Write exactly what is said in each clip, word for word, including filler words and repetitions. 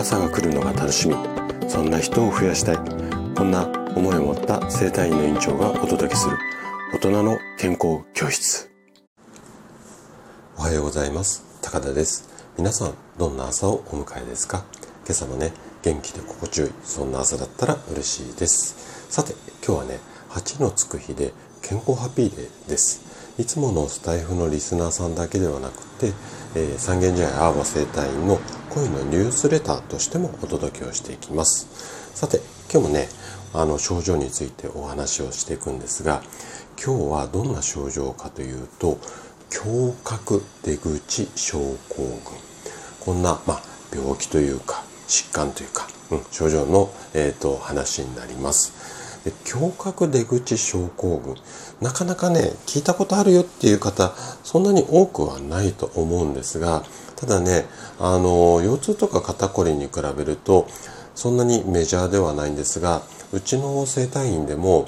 朝が来るのが楽しみ、そんな人を増やしたい、こんな思いを持った生体院の院長がお届けする大人の健康教室。おはようございます。高田です。皆さんどんな朝をお迎えですか？今朝もね、元気で心地よい、そんな朝だったら嬉しいです。さて今日はね、はちのつく日で健康ハッピーデーです。いつものスタイフのリスナーさんだけではなくて、えー、三軒茶屋青葉生体院の恋のニュースレターとしてもお届けをしていきます。さて今日もね、あの症状についてお話をしていくんですが、今日はどんな症状かというと、胸郭出口症候群、こんな、まあ、病気というか疾患というか、うん、症状の、えーと、話になります。で、胸郭出口症候群、なかなかね聞いたことあるよっていう方そんなに多くはないと思うんですが、ただね、あの腰痛とか肩こりに比べるとそんなにメジャーではないんですが、うちの整体院でも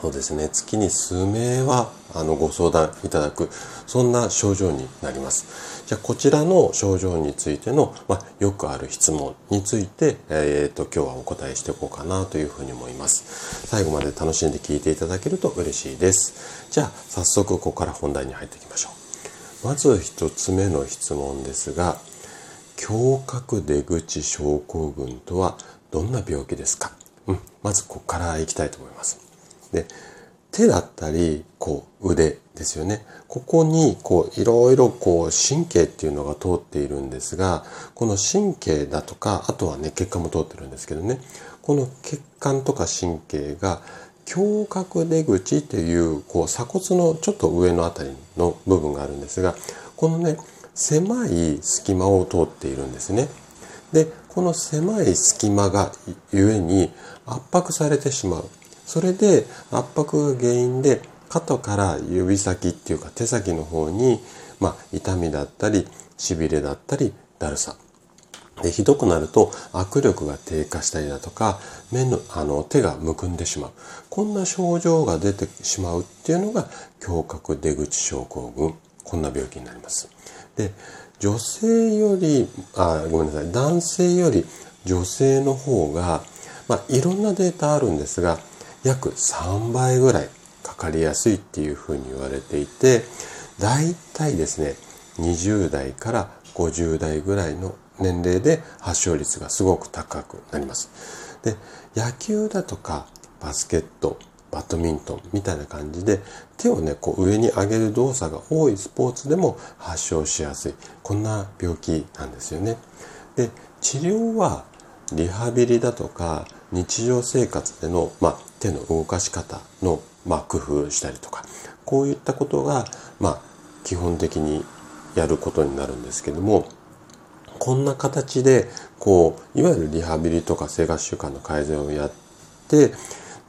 そうですね、月に数名はあのご相談いただく、そんな症状になります。じゃあこちらの症状についての、まあ、よくある質問について、えー、と今日はお答えしていこうかなというふうに思います。最後まで楽しんで聞いていただけると嬉しいです。じゃあ早速ここから本題に入っていきましょう。まず一つ目の質問ですが、胸郭出口症候群とはどんな病気ですか？うん、まずここからいきたいと思います。で、手だったりこう腕ですよね、ここにこういろいろこう神経っていうのが通っているんですが、この神経だとか、あとはね血管も通ってるんですけどね、この血管とか神経が胸郭出口っていう、こう鎖骨のちょっと上のあたりの部分があるんですが、このね狭い隙間を通っているんですね。で、この狭い隙間がゆえに圧迫されてしまう。それで圧迫が原因で肩から指先っていうか手先の方に、まあ、痛みだったりしびれだったりだるさで、ひどくなると握力が低下したりだとか、目の、あの手がむくんでしまう、こんな症状が出てしまうっていうのが胸郭出口症候群、こんな病気になります。で、女性よりあごめんなさい男性より女性の方が、まあ、いろんなデータあるんですが、約さんばいぐらいかかりやすいっていうふうに言われていて、だいたいですね、にじゅうだいからごじゅうだいぐらいの年齢で発症率がすごく高くなります。で、野球だとかバスケット、バドミントンみたいな感じで手をねこう上に上げる動作が多いスポーツでも発症しやすい、こんな病気なんですよね。で、治療はリハビリだとか日常生活での、まあ、手の動かし方の、まあ、工夫したりとか、こういったことが、まあ、基本的にやることになるんですけども、こんな形でこういわゆるリハビリとか生活習慣の改善をやって、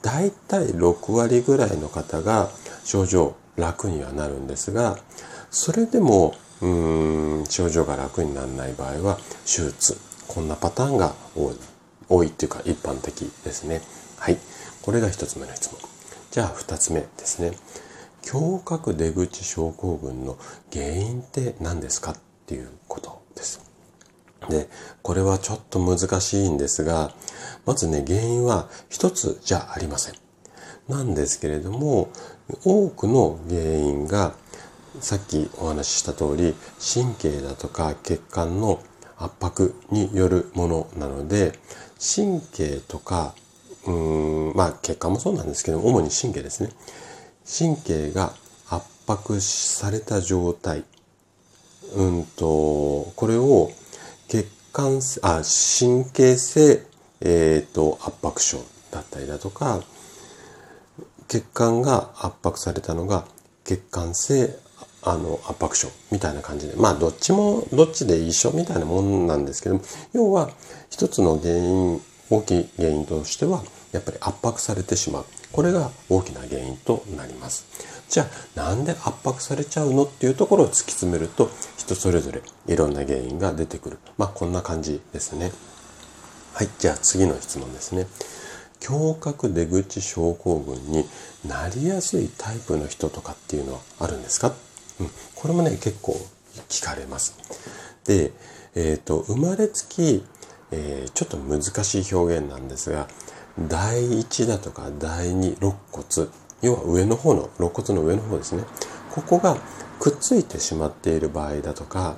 だいたいろくわりぐらいの方が症状楽にはなるんですが、それでもうーん症状が楽にならない場合は手術、こんなパターンが多い多いというか一般的ですね。はい、これが一つ目の質問。じゃあ二つ目ですね。胸郭出口症候群の原因って何ですかっていうことです。で、これはちょっと難しいんですが、まずね原因は一つじゃありません。なんですけれども、多くの原因がさっきお話しした通り神経だとか血管の圧迫によるものなので、神経とかうーん、まあ、血管もそうなんですけど、主に神経ですね。神経が圧迫された状態、うんとこれを血管あ神経性、えー、と圧迫症だったりだとか、血管が圧迫されたのが血管性あの圧迫症みたいな感じで、まあどっちもどっちで一緒みたいなもんなんですけども、要は一つの原因、大きい原因としてはやっぱり圧迫されてしまう、これが大きな原因となります。じゃあなんで圧迫されちゃうのっていうところを突き詰めると、人それぞれいろんな原因が出てくる、まあこんな感じですね。はい、じゃあ次の質問ですね。胸郭出口症候群になりやすいタイプの人とかっていうのはあるんですか？うん、これもね結構聞かれます。で、えーと、生まれつき、ええー、ちょっと難しい表現なんですが、だいいちだとかだいに肋骨、要は上の方の肋骨の上の方ですね、ここがくっついてしまっている場合だとか、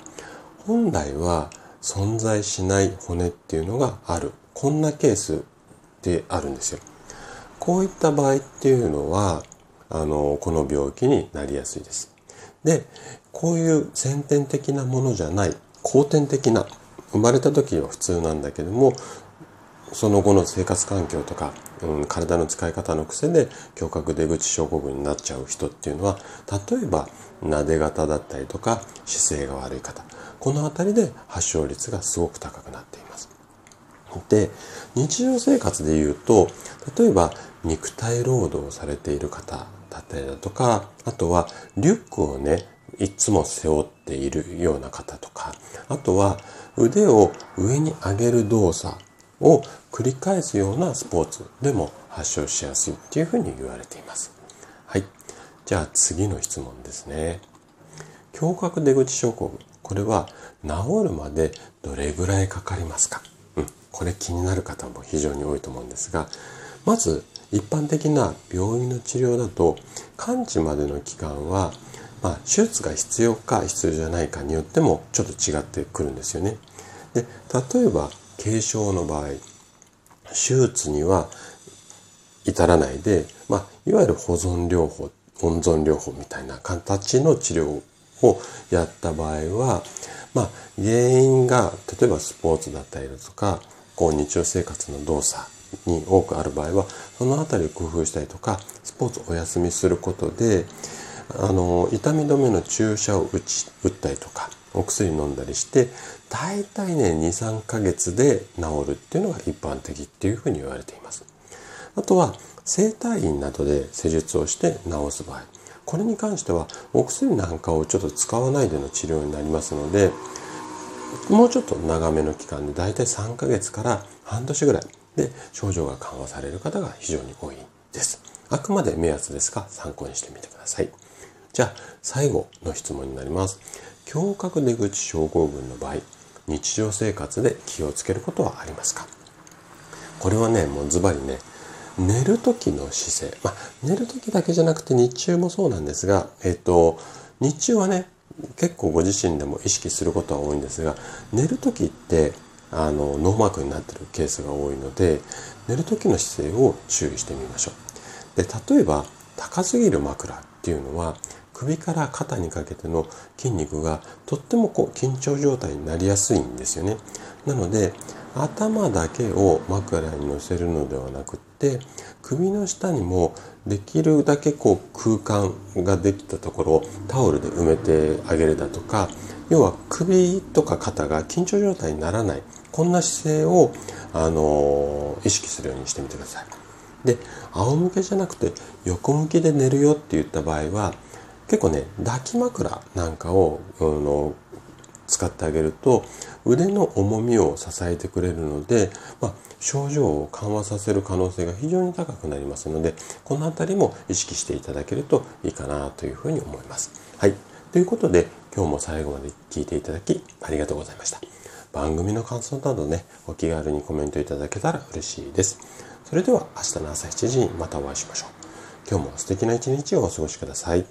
本来は存在しない骨っていうのがある、こんなケースであるんですよ。こういった場合っていうのはあのこの病気になりやすいです。で、こういう先天的なものじゃない後天的な、生まれた時は普通なんだけども、その後の生活環境とか、うん、体の使い方の癖で胸郭出口症候群になっちゃう人っていうのは、例えばなで方だったりとか姿勢が悪い方、この辺りで発症率がすごく高くなっています。で、日常生活でいうと、例えば肉体労働をされている方だったりだとか、あとはリュックをね、いつも背負っているような方とか、あとは腕を上に上げる動作を繰り返すようなスポーツでも発症しやすいっていうふうに言われています。はい。じゃあ次の質問ですね。胸郭出口症候群、これは治るまでどれぐらいかかりますか？うん、これ気になる方も非常に多いと思うんですが、まず一般的な病院の治療だと、完治までの期間は、まあ、手術が必要か必要じゃないかによってもちょっと違ってくるんですよね。で、例えば軽症の場合、手術には至らないで、まあ、いわゆる保存療法、温存療法みたいな形の治療をやった場合は、まあ、原因が例えばスポーツだったりだとか、こう日常生活の動作に多くある場合は、そのあたりを工夫したりとか、スポーツをお休みすることで、あの痛み止めの注射を打ち打ったりとか、お薬飲んだりして、大体ね に,さん ヶ月で治るっていうのが一般的っていうふうに言われています。あとは整体院などで施術をして治す場合、これに関してはお薬なんかをちょっと使わないでの治療になりますので、もうちょっと長めの期間で大体さんかげつから半年ぐらいで症状が緩和される方が非常に多いです。あくまで目安ですが、参考にしてみてください。じゃあ最後の質問になります。胸郭出口症候群の場合、日常生活で気をつけることはありますか？これはね、もうズバリね、寝る時の姿勢、まあ、寝る時だけじゃなくて日中もそうなんですが、えっと日中はね、結構ご自身でも意識することは多いんですが、寝る時ってあの脳膜になっているケースが多いので、寝る時の姿勢を注意してみましょう。で、例えば高すぎる枕っていうのは、首から肩にかけての筋肉がとってもこう緊張状態になりやすいんですよね。なので頭だけを枕に乗せるのではなくって、首の下にもできるだけこう空間ができたところをタオルで埋めてあげるだとか、要は首とか肩が緊張状態にならない、こんな姿勢を、あのー、意識するようにしてみてください。で、仰向けじゃなくて横向きで寝るよって言った場合は、結構ね、抱き枕なんかを、うん、の使ってあげると腕の重みを支えてくれるので、まあ、症状を緩和させる可能性が非常に高くなりますので、このあたりも意識していただけるといいかなというふうに思います。はい。ということで、今日も最後まで聞いていただきありがとうございました。番組の感想などね、お気軽にコメントいただけたら嬉しいです。それでは明日の朝しちじにまたお会いしましょう。今日も素敵な一日をお過ごしください。